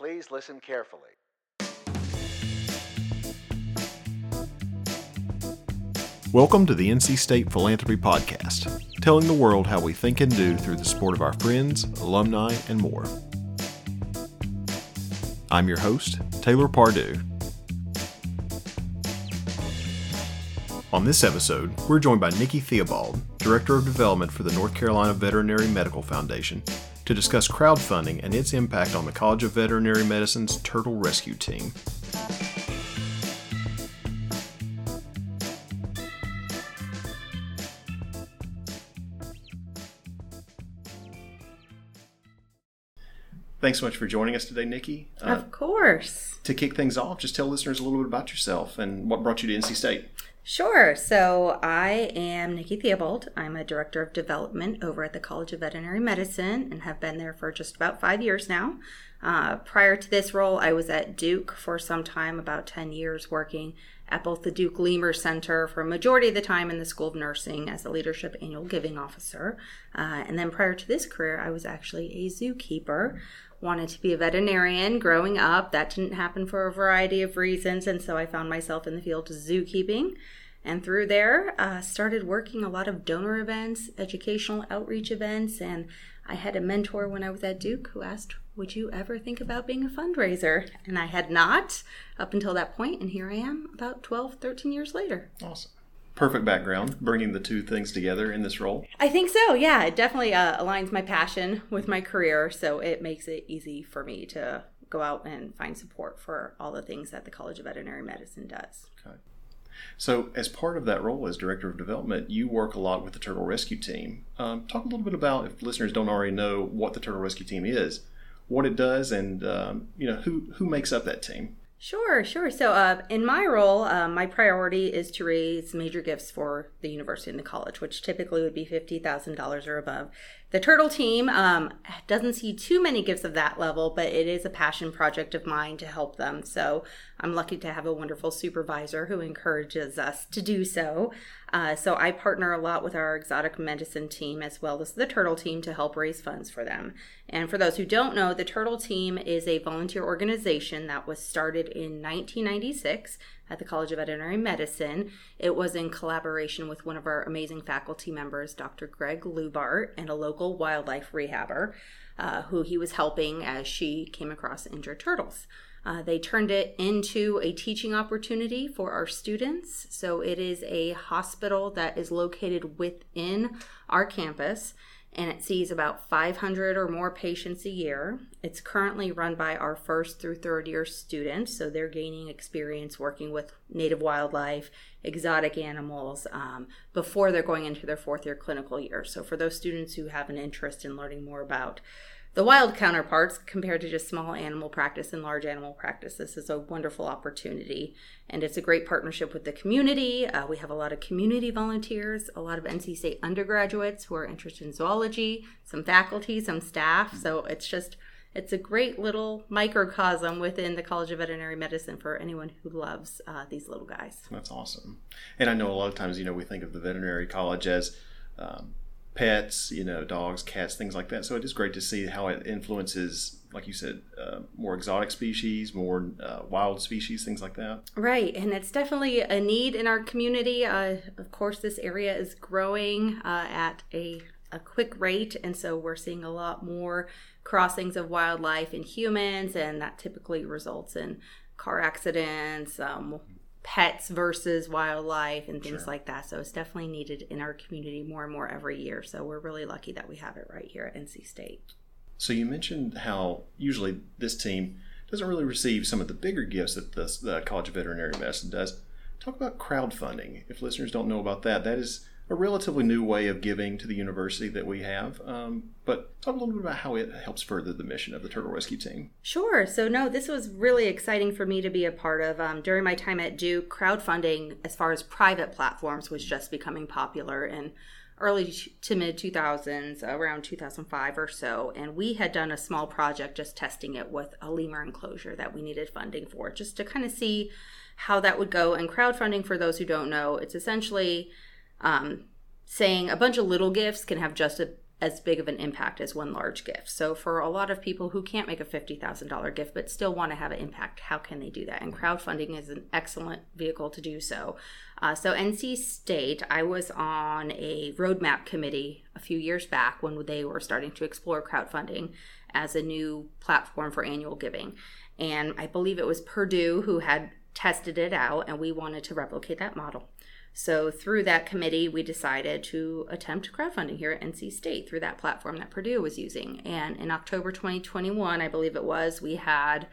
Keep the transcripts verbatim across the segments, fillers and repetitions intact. Please listen carefully. Welcome to the N C State Philanthropy Podcast, telling the world how we think and do through the support of our friends, alumni, and more. I'm your host, Taylor Pardue. On this episode, we're joined by Nikki Theobald, Director of Development for the North Carolina Veterinary Medical Foundation, to discuss crowdfunding and its impact on the College of Veterinary Medicine's Turtle Rescue Team. Thanks so much for joining us today, Nikki. Uh, of course. To kick things off, just tell listeners a little bit about yourself and what brought you to N C State. Sure. So I am Nikki Theobald. I'm a Director of Development over at the College of Veterinary Medicine and have been there for just about five years now. Uh, prior to this role, I was at Duke for some time, about ten years, working at both the Duke Lemur Center for a majority of the time in the School of Nursing as the Leadership Annual Giving Officer. Uh, and then prior to this career, I was actually a zookeeper. Wanted to be a veterinarian growing up. That didn't happen for a variety of reasons, and so I found myself in the field of zookeeping. And through there, uh, started working a lot of donor events, educational outreach events, and I had a mentor when I was at Duke who asked, would you ever think about being a fundraiser? And I had not up until that point, and here I am about twelve, thirteen years later. Awesome. Perfect background, bringing the two things together in this role. I think so, yeah. It definitely uh, aligns my passion with my career, so it makes it easy for me to go out and find support for all the things that the College of Veterinary Medicine does. Okay. So as part of that role as Director of Development, you work a lot with the Turtle Rescue Team. Um, talk a little bit about, if listeners don't already know what the Turtle Rescue Team is, what it does, and um, you know who, who makes up that team. Sure, sure. So uh, in my role, uh, my priority is to raise major gifts for the university and the college, which typically would be fifty thousand dollars or above. The Turtle Team um, doesn't see too many gifts of that level, but it is a passion project of mine to help them. So I'm lucky to have a wonderful supervisor who encourages us to do so. Uh, so I partner a lot with our exotic medicine team as well as the Turtle Team to help raise funds for them. And for those who don't know, the Turtle Team is a volunteer organization that was started in nineteen ninety-six at the College of Veterinary Medicine. It was in collaboration with one of our amazing faculty members, Doctor Greg Lubart, and a local wildlife rehabber uh, who he was helping as she came across injured turtles. Uh, they turned it into a teaching opportunity for our students. So it is a hospital that is located within our campus, and it sees about five hundred or more patients a year. It's currently run by our first through third year students, so they're gaining experience working with native wildlife, exotic animals, um, before they're going into their fourth year clinical year. So for those students who have an interest in learning more about the wild counterparts compared to just small animal practice and large animal practice, this is a wonderful opportunity, and it's a great partnership with the community. Uh, we have a lot of community volunteers, a lot of N C State undergraduates who are interested in zoology, some faculty, some staff. So it's just, it's a great little microcosm within the College of Veterinary Medicine for anyone who loves uh, these little guys. That's awesome. And I know a lot of times, you know, we think of the veterinary college as um, pets, you know, dogs, cats, things like that. So it is great to see how it influences, like you said, uh, more exotic species, more uh, wild species, things like that. Right. And it's definitely a need in our community. Uh, of course, this area is growing uh, at a, a quick rate. And so we're seeing a lot more crossings of wildlife and humans. And that typically results in car accidents, um, pets versus wildlife, and things sure. like that. So it's definitely needed in our community more and more every year. So we're really lucky that we have it right here at N C State. So you mentioned how usually this team doesn't really receive some of the bigger gifts that the, the College of Veterinary Medicine does. Talk about crowdfunding. If listeners don't know about that, that is a relatively new way of giving to the university that we have, um, but talk a little bit about how it helps further the mission of the Turtle Rescue Team. Sure. So no, this was really exciting for me to be a part of. Um, during my time at Duke, crowdfunding as far as private platforms was just becoming popular in early to mid two thousands, around two thousand five or so, and we had done a small project just testing it with a lemur enclosure that we needed funding for, just to kind of see how that would go. And crowdfunding, for those who don't know, it's essentially Um, saying a bunch of little gifts can have just a as big of an impact as one large gift. So for a lot of people who can't make a fifty thousand dollars gift but still want to have an impact, how can they do that? And crowdfunding is an excellent vehicle to do so. Uh, so N C State, I was on a roadmap committee a few years back when they were starting to explore crowdfunding as a new platform for annual giving. And I believe it was Purdue who had tested it out, and we wanted to replicate that model. So through that committee, we decided to attempt crowdfunding here at N C State through that platform that Purdue was using. And in October twenty twenty-one, I believe it was, we had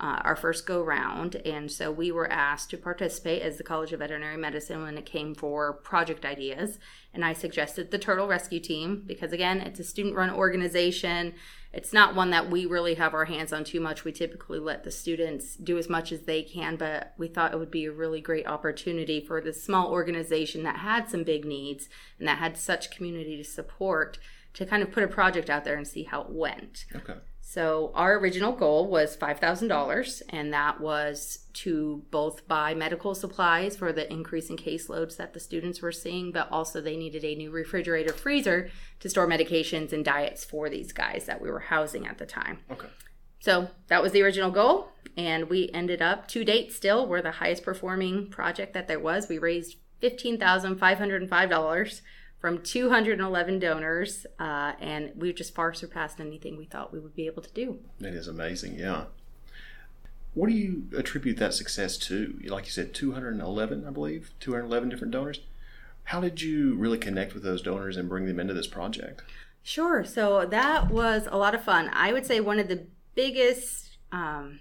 uh, our first go round. And so we were asked to participate as the College of Veterinary Medicine when it came for project ideas. And I suggested the Turtle Rescue Team because, again, it's a student-run organization. It's not one that we really have our hands on too much. We typically let the students do as much as they can, but we thought it would be a really great opportunity for this small organization that had some big needs and that had such community support to kind of put a project out there and see how it went. Okay. So our original goal was five thousand dollars, and that was to both buy medical supplies for the increase in caseloads that the students were seeing, but also they needed a new refrigerator freezer to store medications and diets for these guys that we were housing at the time. Okay. So that was the original goal, and we ended up, to date still, we're the highest performing project that there was. We raised fifteen thousand five hundred five dollars. From two hundred eleven donors, uh, and we've just far surpassed anything we thought we would be able to do. That is amazing, yeah. What do you attribute that success to? Like you said, two hundred eleven, I believe, two hundred eleven different donors. How did you really connect with those donors and bring them into this project? Sure, so that was a lot of fun. I would say one of the biggest, um,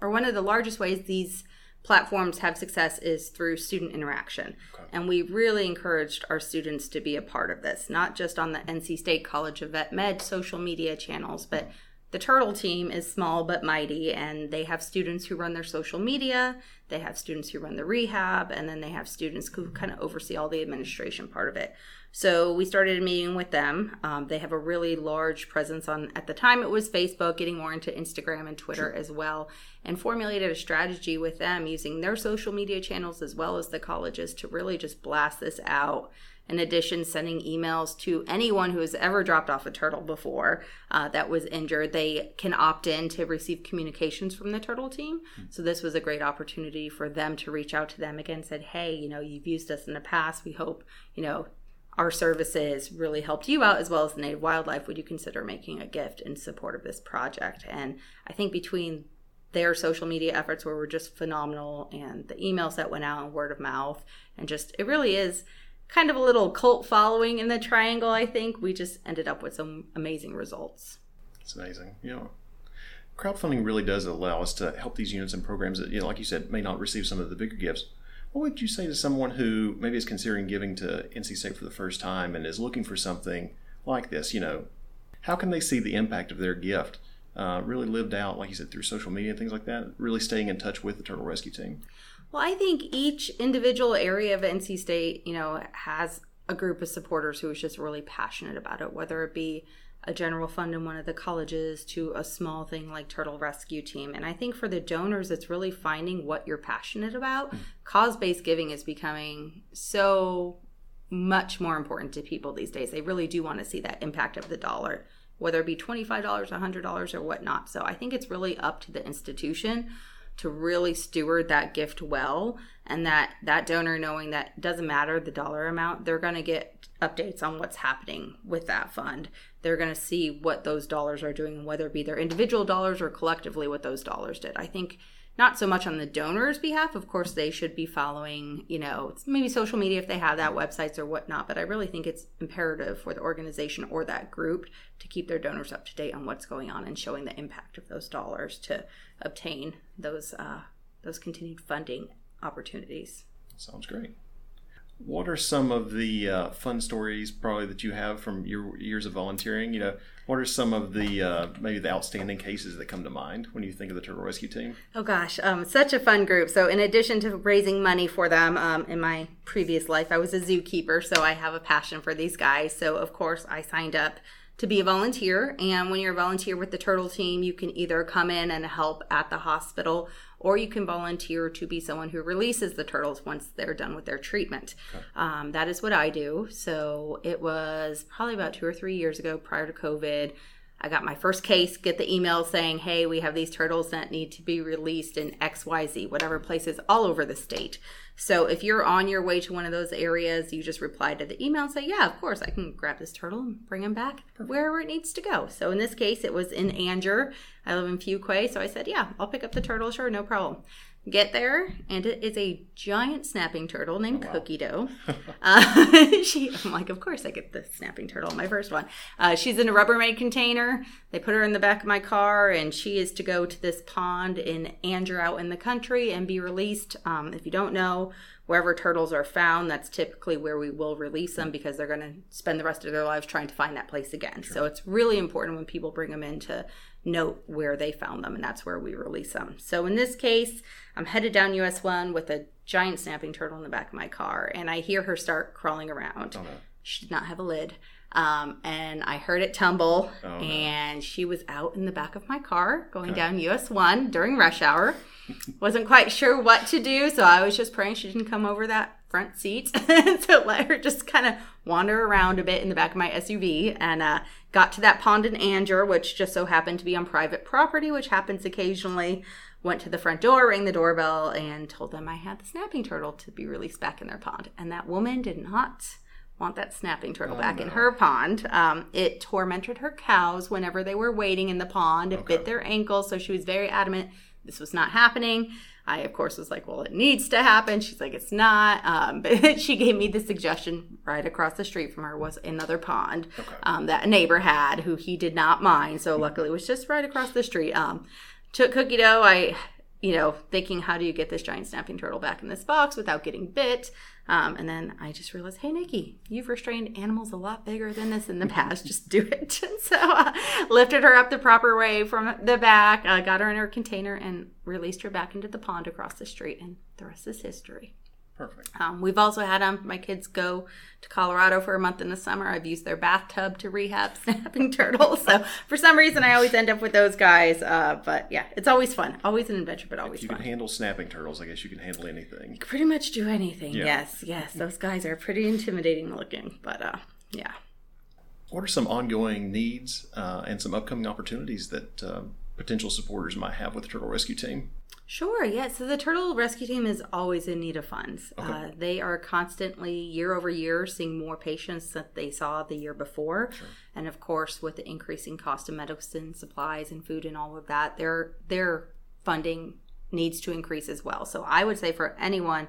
or one of the largest ways these platforms have success is through student interaction. Okay. And we really encouraged our students to be a part of this, not just on the N C State College of Vet Med social media channels, but the Turtle Team is small but mighty, and they have students who run their social media, they have students who run the rehab, and then they have students who kind of oversee all the administration part of it. So we started a meeting with them. Um, they have a really large presence on, at the time it was Facebook, getting more into Instagram and Twitter sure. as well, and formulated a strategy with them using their social media channels as well as the colleges to really just blast this out. In addition, sending emails to anyone who has ever dropped off a turtle before uh, that was injured. They can opt in to receive communications from the Turtle Team. Mm-hmm. So this was a great opportunity for them to reach out to them again, said, hey, you know, you've used us in the past. We hope, you know, our services really helped you out as well as the native wildlife. Would you consider making a gift in support of this project? And I think between their social media efforts were just phenomenal, and the emails that went out and word of mouth, and just it really is kind of a little cult following in the triangle, I think. We just ended up with some amazing results. It's amazing, yeah. Crowdfunding really does allow us to help these units and programs that, you know, like you said, may not receive some of the bigger gifts. What would you say to someone who maybe is considering giving to N C State for the first time and is looking for something like this? You know, how can they see the impact of their gift uh, really lived out, like you said, through social media and things like that, really staying in touch with the Turtle Rescue Team? Well, I think each individual area of N C State, you know, has a group of supporters who is just really passionate about it, whether it be a general fund in one of the colleges to a small thing like Turtle Rescue Team. And I think for the donors, it's really finding what you're passionate about. Mm-hmm. Cause-based giving is becoming so much more important to people these days. They really do want to see that impact of the dollar, whether it be twenty-five dollars, one hundred dollars, or whatnot. So I think it's really up to the institution to really steward that gift well, and that that donor knowing that it doesn't matter the dollar amount, they're going to get updates on what's happening with that fund. They're going to see what those dollars are doing, whether it be their individual dollars or collectively what those dollars did. I think not so much on the donor's behalf. Of course, they should be following, you know, maybe social media if they have that, websites or whatnot, but I really think it's imperative for the organization or that group to keep their donors up to date on what's going on and showing the impact of those dollars to obtain those uh, those continued funding opportunities. Sounds great. What are some of the uh, fun stories probably that you have from your years of volunteering? You know, what are some of the uh, maybe the outstanding cases that come to mind when you think of the Turtle Rescue Team? Oh, gosh, um, such a fun group. So in addition to raising money for them, um, in my previous life, I was a zookeeper, so I have a passion for these guys. So, of course, I signed up to be a volunteer. And when you're a volunteer with the turtle team, you can either come in and help at the hospital, or you can volunteer to be someone who releases the turtles once they're done with their treatment. Okay. Um, that is what I do. So it was probably about two or three years ago prior to COVID. I got my first case, get the email saying, hey, we have these turtles that need to be released in X Y Z, whatever places all over the state. So if you're on your way to one of those areas, you just reply to the email and say, yeah, of course, I can grab this turtle and bring him back wherever it needs to go. So in this case, it was in Anger. I live in Fuquay. So I said, yeah, I'll pick up the turtle. Sure, no problem. Get there, and it is a giant snapping turtle named oh, wow. Cookie Dough. Uh, she, I'm like, of course I get the snapping turtle, my first one. Uh, she's in a Rubbermaid container. They put her in the back of my car, and she is to go to this pond in Andrew out in the country and be released. Um, if you don't know, wherever turtles are found, that's typically where we will release them, because they're going to spend the rest of their lives trying to find that place again. Sure. So it's really important when people bring them in to note where they found them, and that's where we release them. So in this case, I'm headed down U S one with a giant snapping turtle in the back of my car, and I hear her start crawling around. Oh, no. She did not have a lid. Um, and I heard it tumble, oh, no. and she was out in the back of my car going okay. down U S one during rush hour. Wasn't quite sure what to do, so I was just praying she didn't come over that front seat. So let her just kind of wander around a bit in the back of my S U V, and uh, got to that pond in Anger, which just so happened to be on private property, which happens occasionally. Went to the front door, rang the doorbell, and told them I had the snapping turtle to be released back in their pond. And that woman did not want that snapping turtle oh, back no. in her pond. Um, it tormented her cows whenever they were waiting in the pond. It okay. bit their ankles, so she was very adamant this was not happening. I, of course, was like, well, it needs to happen. She's like, it's not. Um, but she gave me the suggestion right across the street from her was another pond okay. um, that a neighbor had who he did not mind. So luckily it was just right across the street. Um, took Cookie Dough. I... you know, thinking, how do you get this giant snapping turtle back in this box without getting bit? Um, and then I just realized, hey, Nikki, you've restrained animals a lot bigger than this in the past. Just do it. And so I uh, lifted her up the proper way from the back, uh, got her in her container, and released her back into the pond across the street. And the rest is history. Perfect. Um, we've also had um, my kids go to Colorado for a month in the summer. I've used their bathtub to rehab snapping turtles. So for some reason, I always end up with those guys. Uh, but yeah, it's always fun. Always an adventure, but always fun. If you fun. can handle snapping turtles, I guess you can handle anything. You can pretty much do anything. Yeah. Yes, yes. Those guys are pretty intimidating looking, but uh, yeah. What are some ongoing needs uh, and some upcoming opportunities that uh, potential supporters might have with the Turtle Rescue Team? Sure, yeah. So the Turtle Rescue Team is always in need of funds. Okay. Uh, they are constantly, year over year, seeing more patients that they saw the year before. Sure. And of course, with the increasing cost of medicine, supplies, and food and all of that, their their funding needs to increase as well. So I would say for anyone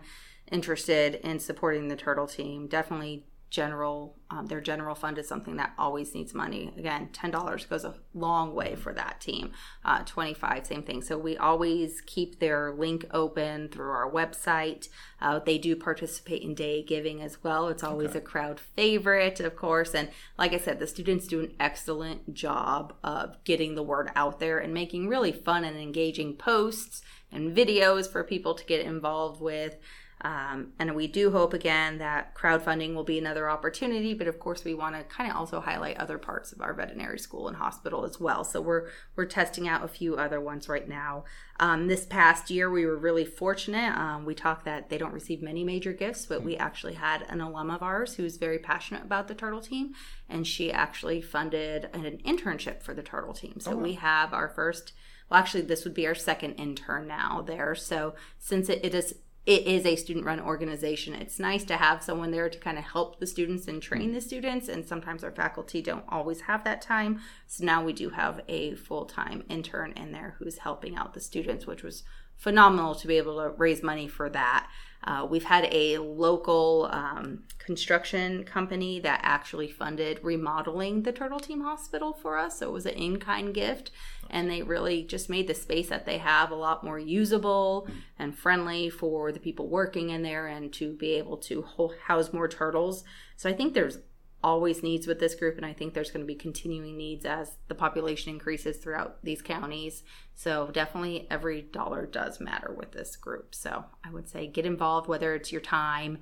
interested in supporting the Turtle Team, definitely general um, their general fund is something that always needs money. Again, ten dollars goes a long way for that team. Uh, twenty-five, same thing. So we always keep their link open through our website. Uh, they do participate in day giving as well. It's always okay. a crowd favorite, of course. And like I said, the students do an excellent job of getting the word out there and making really fun and engaging posts and videos for people to get involved with. Um, and we do hope, again, that crowdfunding will be another opportunity. But, of course, we want to kind of also highlight other parts of our veterinary school and hospital as well. So we're we're testing out a few other ones right now. Um, this past year, we were really fortunate. Um, we talk that they don't receive many major gifts, but we actually had an alum of ours who's very passionate about the Turtle Team. And she actually funded an internship for the Turtle Team. So oh, wow. we have our first – well, actually, this would be our second intern now there. So since it, it is – It is a student-run organization. It's nice to have someone there to kind of help the students and train the students, and sometimes our faculty don't always have that time. So now we do have a full-time intern in there who's helping out the students, which was phenomenal to be able to raise money for that. Uh, we've had a local um, construction company that actually funded remodeling the Turtle Team Hospital for us. So it was an in-kind gift, and they really just made the space that they have a lot more usable and friendly for the people working in there and to be able to house more turtles. So I think there's always needs with this group, and I think there's going to be continuing needs as the population increases throughout these counties. So definitely every dollar does matter with this group. So I would say get involved, whether it's your time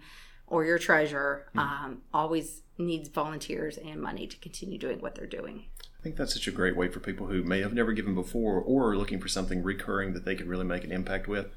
or your treasure. Mm. Um, always needs volunteers and money to continue doing what they're doing. I think that's such a great way for people who may have never given before or are looking for something recurring that they could really make an impact with.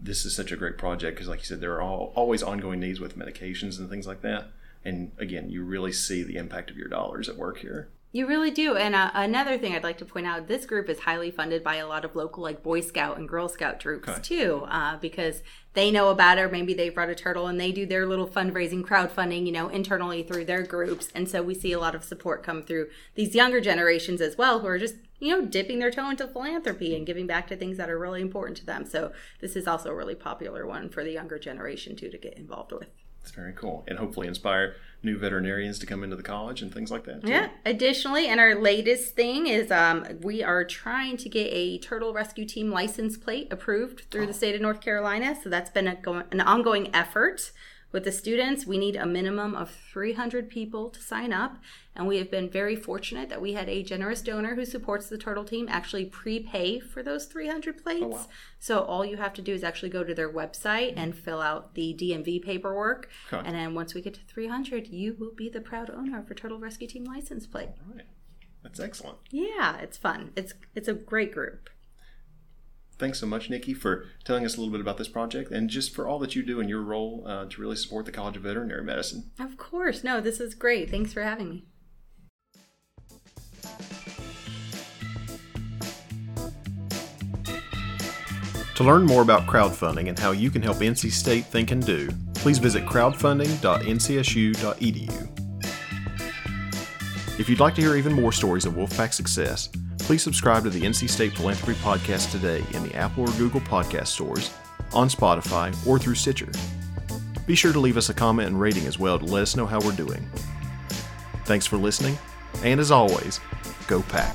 This is such a great project because, like you said, there are all, always ongoing needs with medications and things like that. And again, you really see the impact of your dollars at work here. You really do. And uh, another thing I'd like to point out, this group is highly funded by a lot of local, like, Boy Scout and Girl Scout troops, okay. too, uh, because they know about it, or maybe they brought a turtle and they do their little fundraising, crowdfunding, you know, internally through their groups. And so we see a lot of support come through these younger generations as well, who are just, you know, dipping their toe into philanthropy and giving back to things that are really important to them. So this is also a really popular one for the younger generation, too, to get involved with. It's very cool, and hopefully inspire new veterinarians to come into the college and things like that, too. Yeah. Additionally, and our latest thing is um, we are trying to get a Turtle Rescue Team license plate approved through oh. the state of North Carolina. So that's been a go- an ongoing effort with the students. We need a minimum of three hundred people to sign up, and we have been very fortunate that we had a generous donor who supports the Turtle Team actually prepay for those three hundred plates. Oh, wow. So all you have to do is actually go to their website and fill out the D M V paperwork, okay. and then once we get to three hundred, you will be the proud owner of a Turtle Rescue Team license plate. All right. That's excellent. Yeah, it's fun. It's it's a great group. Thanks so much, Nikki, for telling us a little bit about this project and just for all that you do in your role uh, to really support the College of Veterinary Medicine. Of course. No, this is great. Thanks for having me. To learn more about crowdfunding and how you can help N C State think and do, please visit crowdfunding dot n c s u dot e d u. If you'd like to hear even more stories of Wolfpack success, please subscribe to the N C State Philanthropy Podcast today in the Apple or Google podcast stores, on Spotify, or through Stitcher. Be sure to leave us a comment and rating as well to let us know how we're doing. Thanks for listening, and as always, go Pack!